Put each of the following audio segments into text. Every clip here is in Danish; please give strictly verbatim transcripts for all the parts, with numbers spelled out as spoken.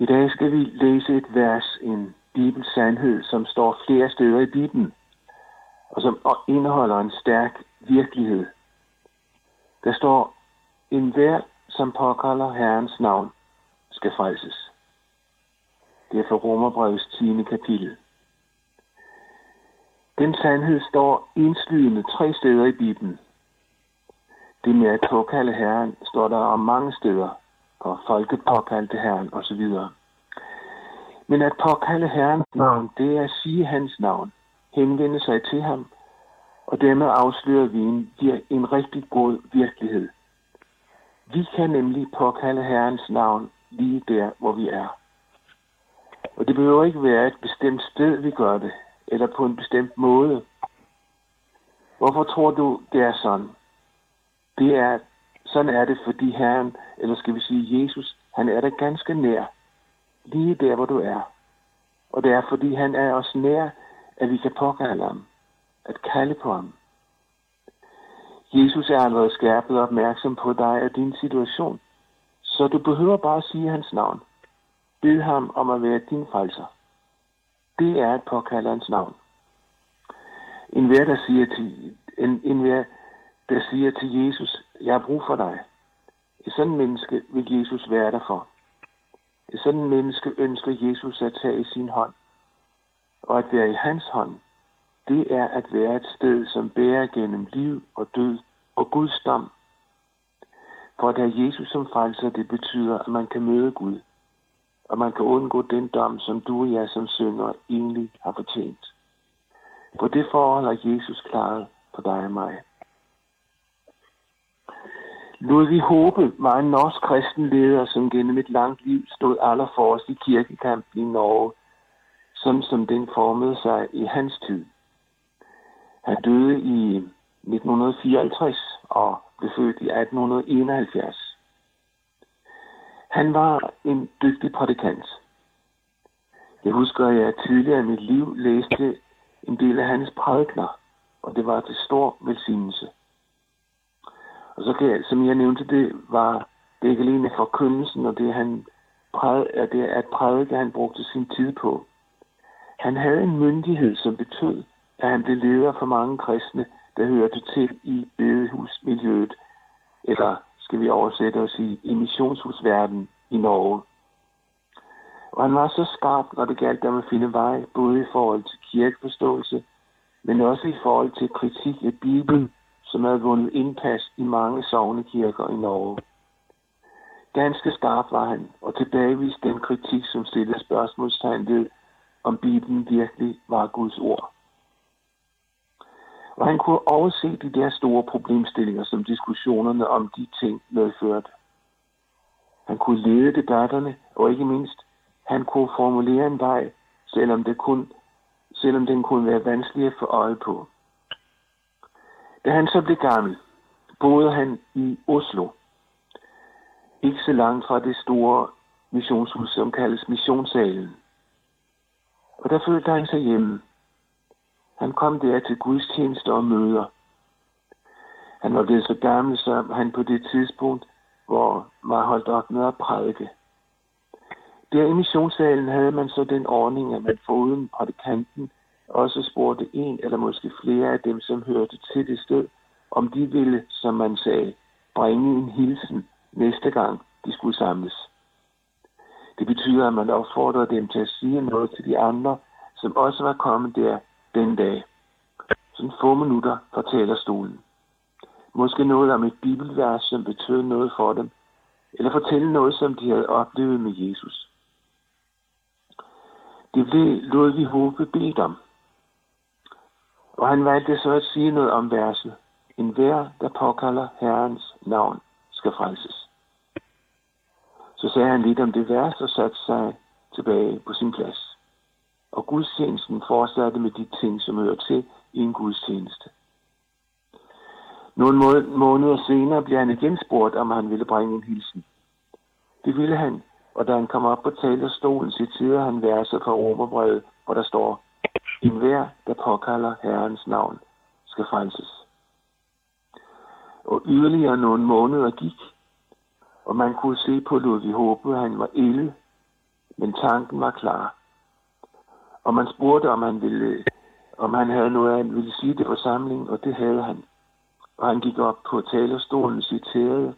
I dag skal vi læse et vers, en bibelsk sandhed, som står flere steder i Bibelen, og som indeholder en stærk virkelighed. Der står, enhver, som påkalder Herrens navn, skal frelses. Det er fra Romerbrevets tiende kapitel. Den sandhed står enslydende tre steder i Bibelen. Det med at påkalde Herren står der om mange steder, og folket påkaldte Herren osv. Men at påkalde Herrens navn, det er at sige hans navn, henvende sig til ham, og dermed afslører vi en, en rigtig god virkelighed. Vi kan nemlig påkalde Herrens navn lige der, hvor vi er. Og det behøver ikke være et bestemt sted, vi gør det, eller på en bestemt måde. Hvorfor tror du, det er sådan? Det er, sådan er det, fordi Herren, eller skal vi sige Jesus, han er der ganske nær, lige der, hvor du er. Og det er, fordi han er os nær, at vi kan påkalde ham, at kalde på ham. Jesus er allerede skærpet og opmærksom på dig og din situation, så du behøver bare at sige hans navn. Bed ham om at være din frelser. Det er at påkalde hans navn. En hver, der siger til, en, en hver, der siger til Jesus, jeg har brug for dig. Et sådan menneske vil Jesus være der for. Et sådan menneske ønsker Jesus at tage i sin hånd. Og at være i hans hånd, det er at være et sted, som bærer gennem liv og død og Guds dom. For at have Jesus som frelser, det betyder, at man kan møde Gud. Og man kan undgå den dom, som du og jeg som syndere egentlig har fortjent. For det forhold har Jesus klaret for dig og mig. Ludvig Hope var en norsk kristen leder, som gennem et langt liv stod allerforrest i kirkekampen i Norge, sådan som den formede sig i hans tid. Han døde i nitten fireoghalvtreds og blev født i atten enoghalvfjerds. Han var en dygtig prædikant. Jeg husker, at jeg tidligere i mit liv læste en del af hans prædikener, og det var til stor velsignelse. Og så kan jeg, som jeg nævnte, det var det ikke alene forkyndelsen, og det, han præd, det at prædike, han brugte sin tid på. Han havde en myndighed, som betød, at han blev leder for mange kristne, der hørte til i bedehusmiljøet, eller skal vi oversætte og sige i missionshusverdenen i Norge. Og han var så skarp, når det galt om at finde vej, både i forhold til kirkeforståelse, men også i forhold til kritik af Bibelen, som havde vundet indpas i mange sognekirker i Norge. Ganske skarp var han, og tilbageviste den kritik, som stillede spørgsmålstegn ved, om Bibelen virkelig var Guds ord. Og han kunne overse de der store problemstillinger, som diskussionerne om de ting medførte. Han kunne lede debatterne, og ikke mindst, han kunne formulere en vej, selvom, det kun, selvom den kunne være vanskelig at få øje på. Da han så blev gammel, boede han i Oslo. Ikke så langt fra det store missionshus, som kaldes missionssalen. Og der følte han sig hjemme. Han kom der til gudstjenester og møder. Han var blevet så gammel, som han på det tidspunkt, hvor man holdt op med at prædike. Der i missionssalen havde man så den ordning, at man foruden prædikanten også spurgte en eller måske flere af dem, som hørte til det sted, om de ville, som man sagde, bringe en hilsen næste gang, de skulle samles. Det betyder, at man opfordrede dem til at sige noget til de andre, som også var kommet der den dag. Sådan få minutter fra talerstolen. Måske noget om et bibelvers, som betød noget for dem, eller fortælle noget, som de havde oplevet med Jesus. Det blev Ludvig Hope bedt om. Og han valgte så at sige noget om verset. Enhver, der påkalder Herrens navn, skal frelses. Så sagde han lidt om det vers og satte sig tilbage på sin plads. Og gudstjenesten fortsatte med de ting, som hører til i en gudstjeneste. Nogle må- måneder senere blev han igen spurgt, om han ville bringe en hilsen. Det ville han, og da han kom op på talerstolen, citerede han verset fra Romerbrevet, hvor der står, enhver, der påkalder Herrens navn, skal frelses. Og yderligere nogle måneder gik, og man kunne se på Ludvig Hope, han var ille men tanken var klar. Og man spurgte, om han ville, om han havde noget, han ville sige til forsamlingen, og det havde han. Og han gik op på talerstolen og citerede: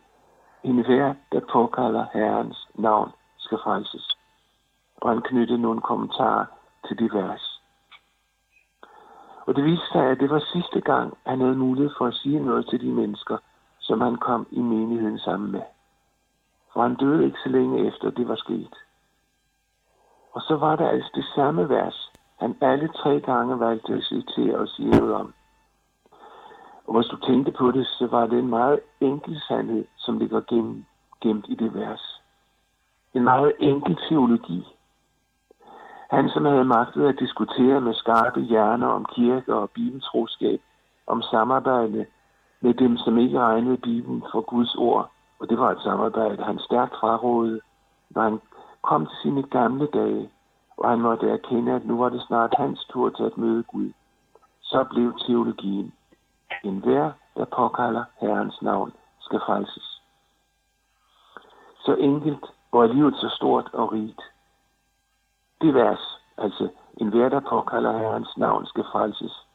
"Enhver, der påkalder Herrens navn, skal frelses." Og han knyttede nogle kommentarer til de vers. Og det viste sig, at det var sidste gang, han havde mulighed for at sige noget til de mennesker, som han kom i menigheden sammen med. For han døde ikke så længe efter, det var sket. Og så var der altså det samme vers, han alle tre gange valgte at citere og sige noget om. Og hvis du tænkte på det, så var det en meget enkel sandhed, som ligger gemt, gemt i det vers. En meget enkel teologi. Han, som havde magtet at diskutere med skarpe hjerner om kirke og bibeltroskab, om samarbejde med dem, som ikke regnede Bibelen for Guds ord, og det var et samarbejde, han stærkt frarådede, når han kom til sine gamle dage, og han måtte erkende, at nu var det snart hans tur til at møde Gud. Så blev teologien: "Enhver, der påkalder Herrens navn, skal frelses." Så enkelt var livet så stort og rigt. Det vers, altså "Enhver, der påkalder Herrens navn, skal frelses",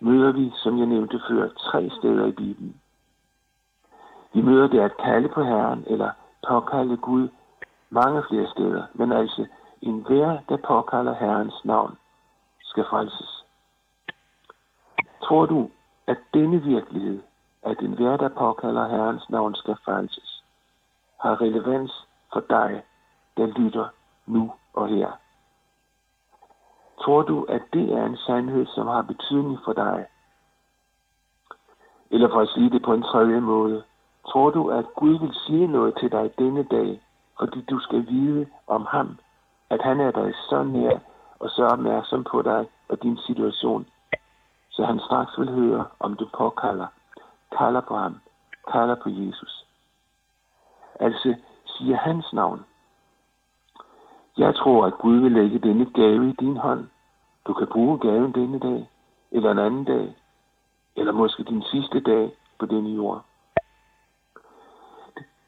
møder vi, som jeg nævnte før, tre steder i Bibelen. Vi møder det at kalde på Herren eller påkalde Gud mange flere steder, men altså "Enhver, der påkalder Herrens navn, skal frelses." Tror du, at denne virkelighed, at enhver, der påkalder Herrens navn, skal frelses, har relevans for dig, der lytter nu og her? Tror du, at det er en sandhed, som har betydning for dig? Eller for at sige det på en tredje måde, tror du, at Gud vil sige noget til dig denne dag, fordi du skal vide om ham, at han er dig så nær og så opmærksom på dig og din situation, så han straks vil høre, om du påkalder, kalder på ham, kalder på Jesus. Altså siger hans navn. Jeg tror, at Gud vil lægge denne gave i din hånd. Du kan bruge gaven denne dag, eller en anden dag, eller måske din sidste dag på denne jord.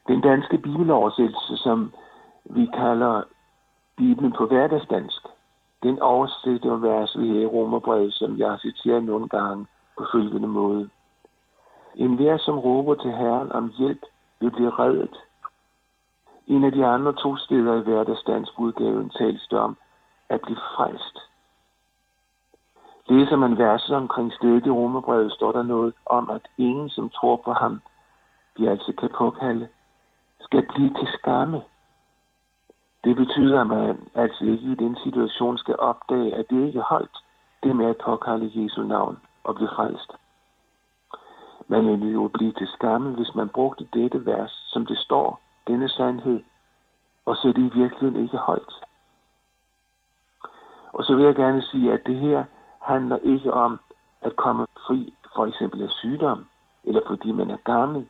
Den danske bibeloversættelse, som vi kalder Bibelen på hverdagsdansk, den oversætter og vers vi her i Romerbrevet, som jeg citerer nogle gange på følgende måde: "Enhver, som råber til Herren om hjælp, vil blive reddet." En af de andre to steder i hverdagsdansk udgaven tales der om at blive frelst. Læser man verset omkring stedet i Romerbrevet, står der noget om, at ingen, som tror på ham, de altså kan påkalde, skal blive til skamme. Det betyder, at man altså ikke i den situation skal opdage, at det ikke holdt, det med at påkalde Jesu navn og blive frelst. Man ville jo blive til skamme, hvis man brugte dette vers, som det står, denne sandhed, og så det i virkeligheden ikke holdt. Og så vil jeg gerne sige, at det her handler ikke om at komme fri for eksempel af sygdom, eller fordi man er gammel.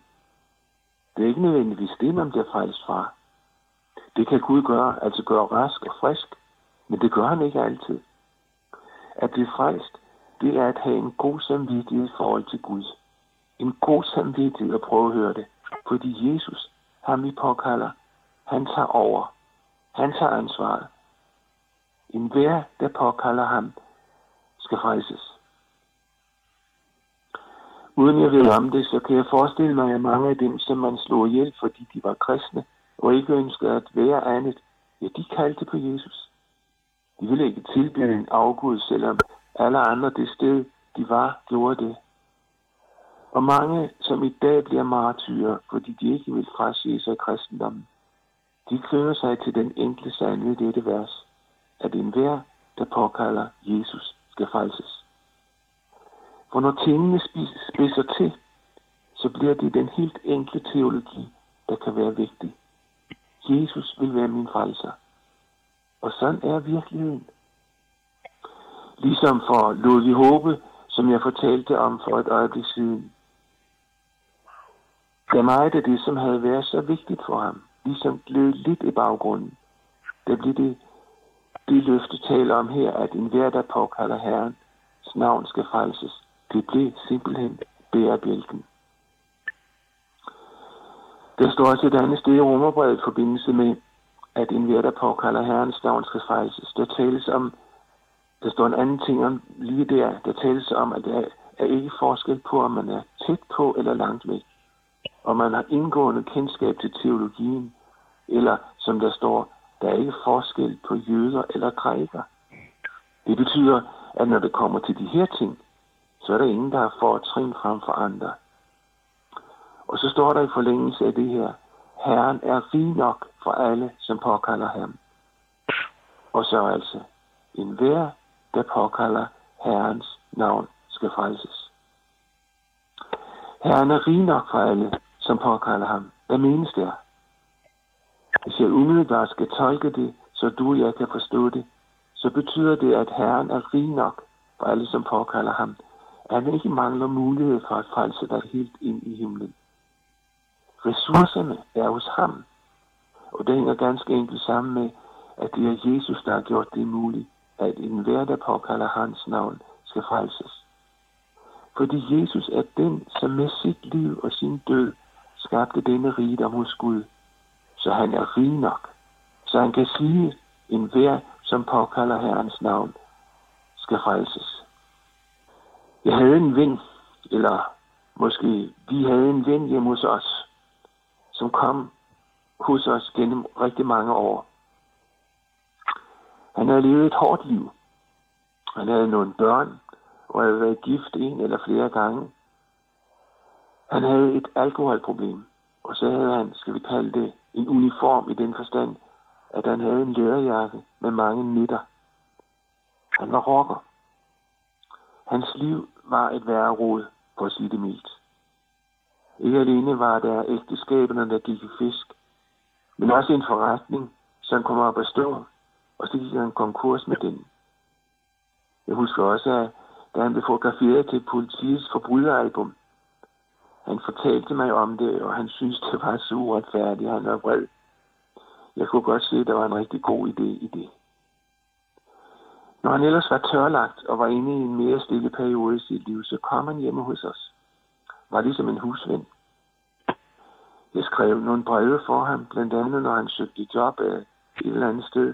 Det er ikke nødvendigvis det, man bliver frelst fra. Det kan Gud gøre, altså gøre rask og frisk, men det gør han ikke altid. At blive frelst, det er at have en god samvittighed i forhold til Gud. En god samvittighed at prøve at høre det, fordi Jesus, ham vi påkalder, han tager over. Han tager ansvaret. Enhver, der påkalder ham, skal frelses. Uden jeg ved om det, så kan jeg forestille mig, at mange af dem, som man slog ihjel, fordi de var kristne, og ikke ønskede at være andet, ja, de kaldte på Jesus. De ville ikke tilbyde en afgud, selvom alle andre det sted, de var, gjorde det. Og mange, som i dag bliver martyrer, fordi de ikke vil frasige sig kristendommen, de klynger sig til den enkle sandhed i dette vers, at enhver, der påkalder Jesus, skal frelses. For når tingene spidser til, så bliver det den helt enkle teologi, der kan være vigtig. Jesus vil være min frelser. Og sådan er virkeligheden. Ligesom for Ludvig Hope, som jeg fortalte om for et øjeblik siden. Der er meget af det, som havde været så vigtigt for ham, ligesom gled lidt i baggrunden. Der blev det, det løfte taler om her, at enhver, der påkalder Herrens navn, skal frelses. Det blev simpelthen bærebjælken. Der står også et andet sted i Romerbrevet i forbindelse med at enhver, der påkalder Herrens navn, skal frelses. Der tales om, der står en anden ting om lige der, der tales om, at der er ikke forskel på, om man er tæt på eller langt væk. Om man har indgående kendskab til teologien, eller som der står, der er ikke forskel på jøder eller græker. Det betyder, at når det kommer til de her ting, så er der ingen, der får trin frem for andre. Og så står der i forlængelse af det her, Herren er rig nok for alle, som påkalder ham. Og så altså, enhver, der påkalder Herrens navn, skal frelses. Herren er rig nok for alle, som påkalder ham. Hvad menes der? Hvis jeg umiddelbart skal tolke det, så du og jeg kan forstå det, så betyder det, at Herren er rig nok for alle, som påkalder ham. At han ikke mangler mulighed for at frelse dig helt ind i himlen. Ressourcerne er hos ham. Og det hænger ganske enkelt sammen med, at det er Jesus, der har gjort det muligt, at enhver, der påkalder hans navn, skal frelses. Fordi Jesus er den, som med sit liv og sin død skabte denne rigdom hos Gud. Så han er rig nok. Så han kan sige, at enhver, som påkalder Herrens navn, skal frelses. Jeg havde en ven, eller måske vi havde en ven hjemme hos os, som kom hos os gennem rigtig mange år. Han havde levet et hårdt liv. Han havde nogle børn, og havde været gift en eller flere gange. Han havde et alkoholproblem, og så havde han, skal vi kalde det, en uniform i den forstand, at han havde en læderjakke med mange nitter. Han var rocker. Hans liv var et værrod, for at sige det mildt. Ikke alene var der ægteskaberne, der gik i fisk, men også en forretning, som kom op at stå, og så gik han konkurs med den. Jeg husker også, at da han blev fotograferet til politiets forbryderalbum, han fortalte mig om det, og han syntes, det var så uretfærdigt, han var vred. Jeg kunne godt se, at der var en rigtig god idé i det. Når han ellers var tørlagt og var inde i en mere stille periode i sit liv, så kom han hjemme hos os. Var ligesom en husven. Jeg skrev nogle breve for ham, blandt andet når han søgte job et eller andet sted,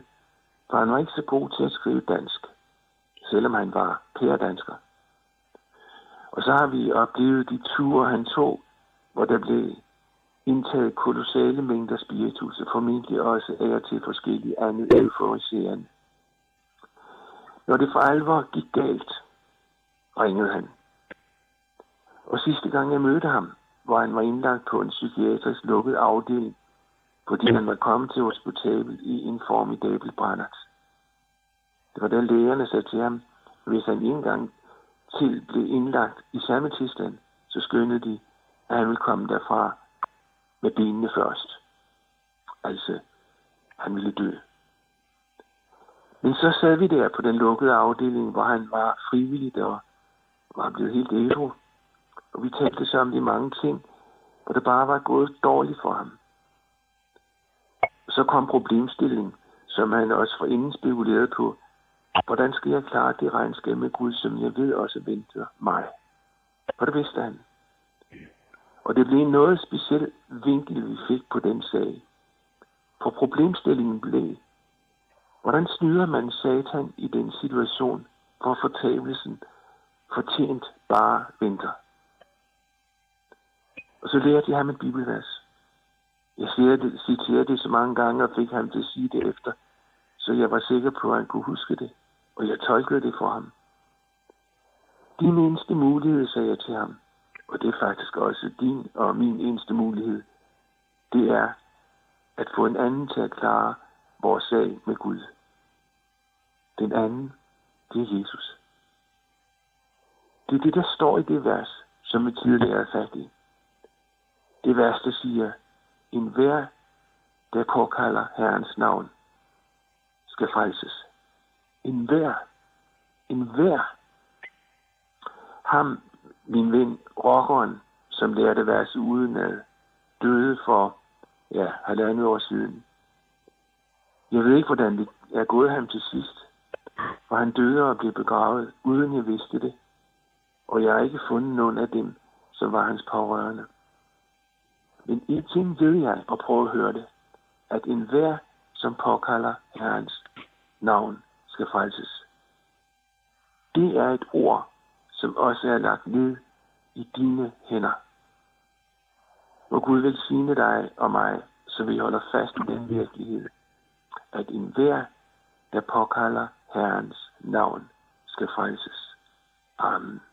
for han var ikke så god til at skrive dansk, selvom han var pæredansker. Og så har vi oplevet de ture, han tog, hvor der blev indtaget kolossale mængder spiritus, og formentlig også af og til forskellige andet euforiserende. Når det for alvor gik galt, ringede han. Og sidste gang jeg mødte ham, hvor han var indlagt på en psykiatrisk lukket afdeling, fordi han var kommet til hospitalet i en formidabel brændert. Det var da lægerne sagde til ham, at hvis han en gang til blev indlagt i samme tilstand, så skyndede de, at han ville komme derfra med benene først. Altså, han ville dø. Men så sad vi der på den lukkede afdeling, hvor han var frivillig og var blevet helt ædru. Og vi talte så om de mange ting, hvor det bare var gået dårligt for ham. Så kom problemstillingen, som han også forinden spekulerede på. Hvordan skal jeg klare det regnskab med Gud, som jeg ved også venter mig? For det vidste han. Og det blev noget speciel vinkel, vi fik på den sag. For problemstillingen blev: hvordan snyder man Satan i den situation, hvor fortabelsen fortjent bare venter? Og så lærte jeg ham et bibelvers. Jeg citerede det så mange gange og fik ham til at sige det efter, så jeg var sikker på, at han kunne huske det, og jeg tolkede det for ham. Din eneste mulighed, sagde jeg til ham, og det er faktisk også din og min eneste mulighed, det er at få en anden til at klare vores sag med Gud. Den anden, det er Jesus. Det er det, der står i det vers, som vi tidligere er fat i. Det vers, der siger, enhver, der påkalder Herrens navn, skal frelses. Enhver. Enhver. Ham, min ven, rockeren, som lærte vers uden at døde for, ja, halvandet år siden. Jeg ved ikke, hvordan det er gået ham til sidst, for han døde og blev begravet, uden jeg vidste det, og jeg har ikke fundet nogen af dem, som var hans pårørende. Men en ting ved jeg, og prøv at høre det, at enhver, som påkalder Herrens navn, skal frelses. Det er et ord, som også er lagt ned i dine hænder. Må Gud velsigne dig og mig, så vi holder fast i den virkelighed, at enhver, der påkalder Herrens navn, skal frelses. Amen.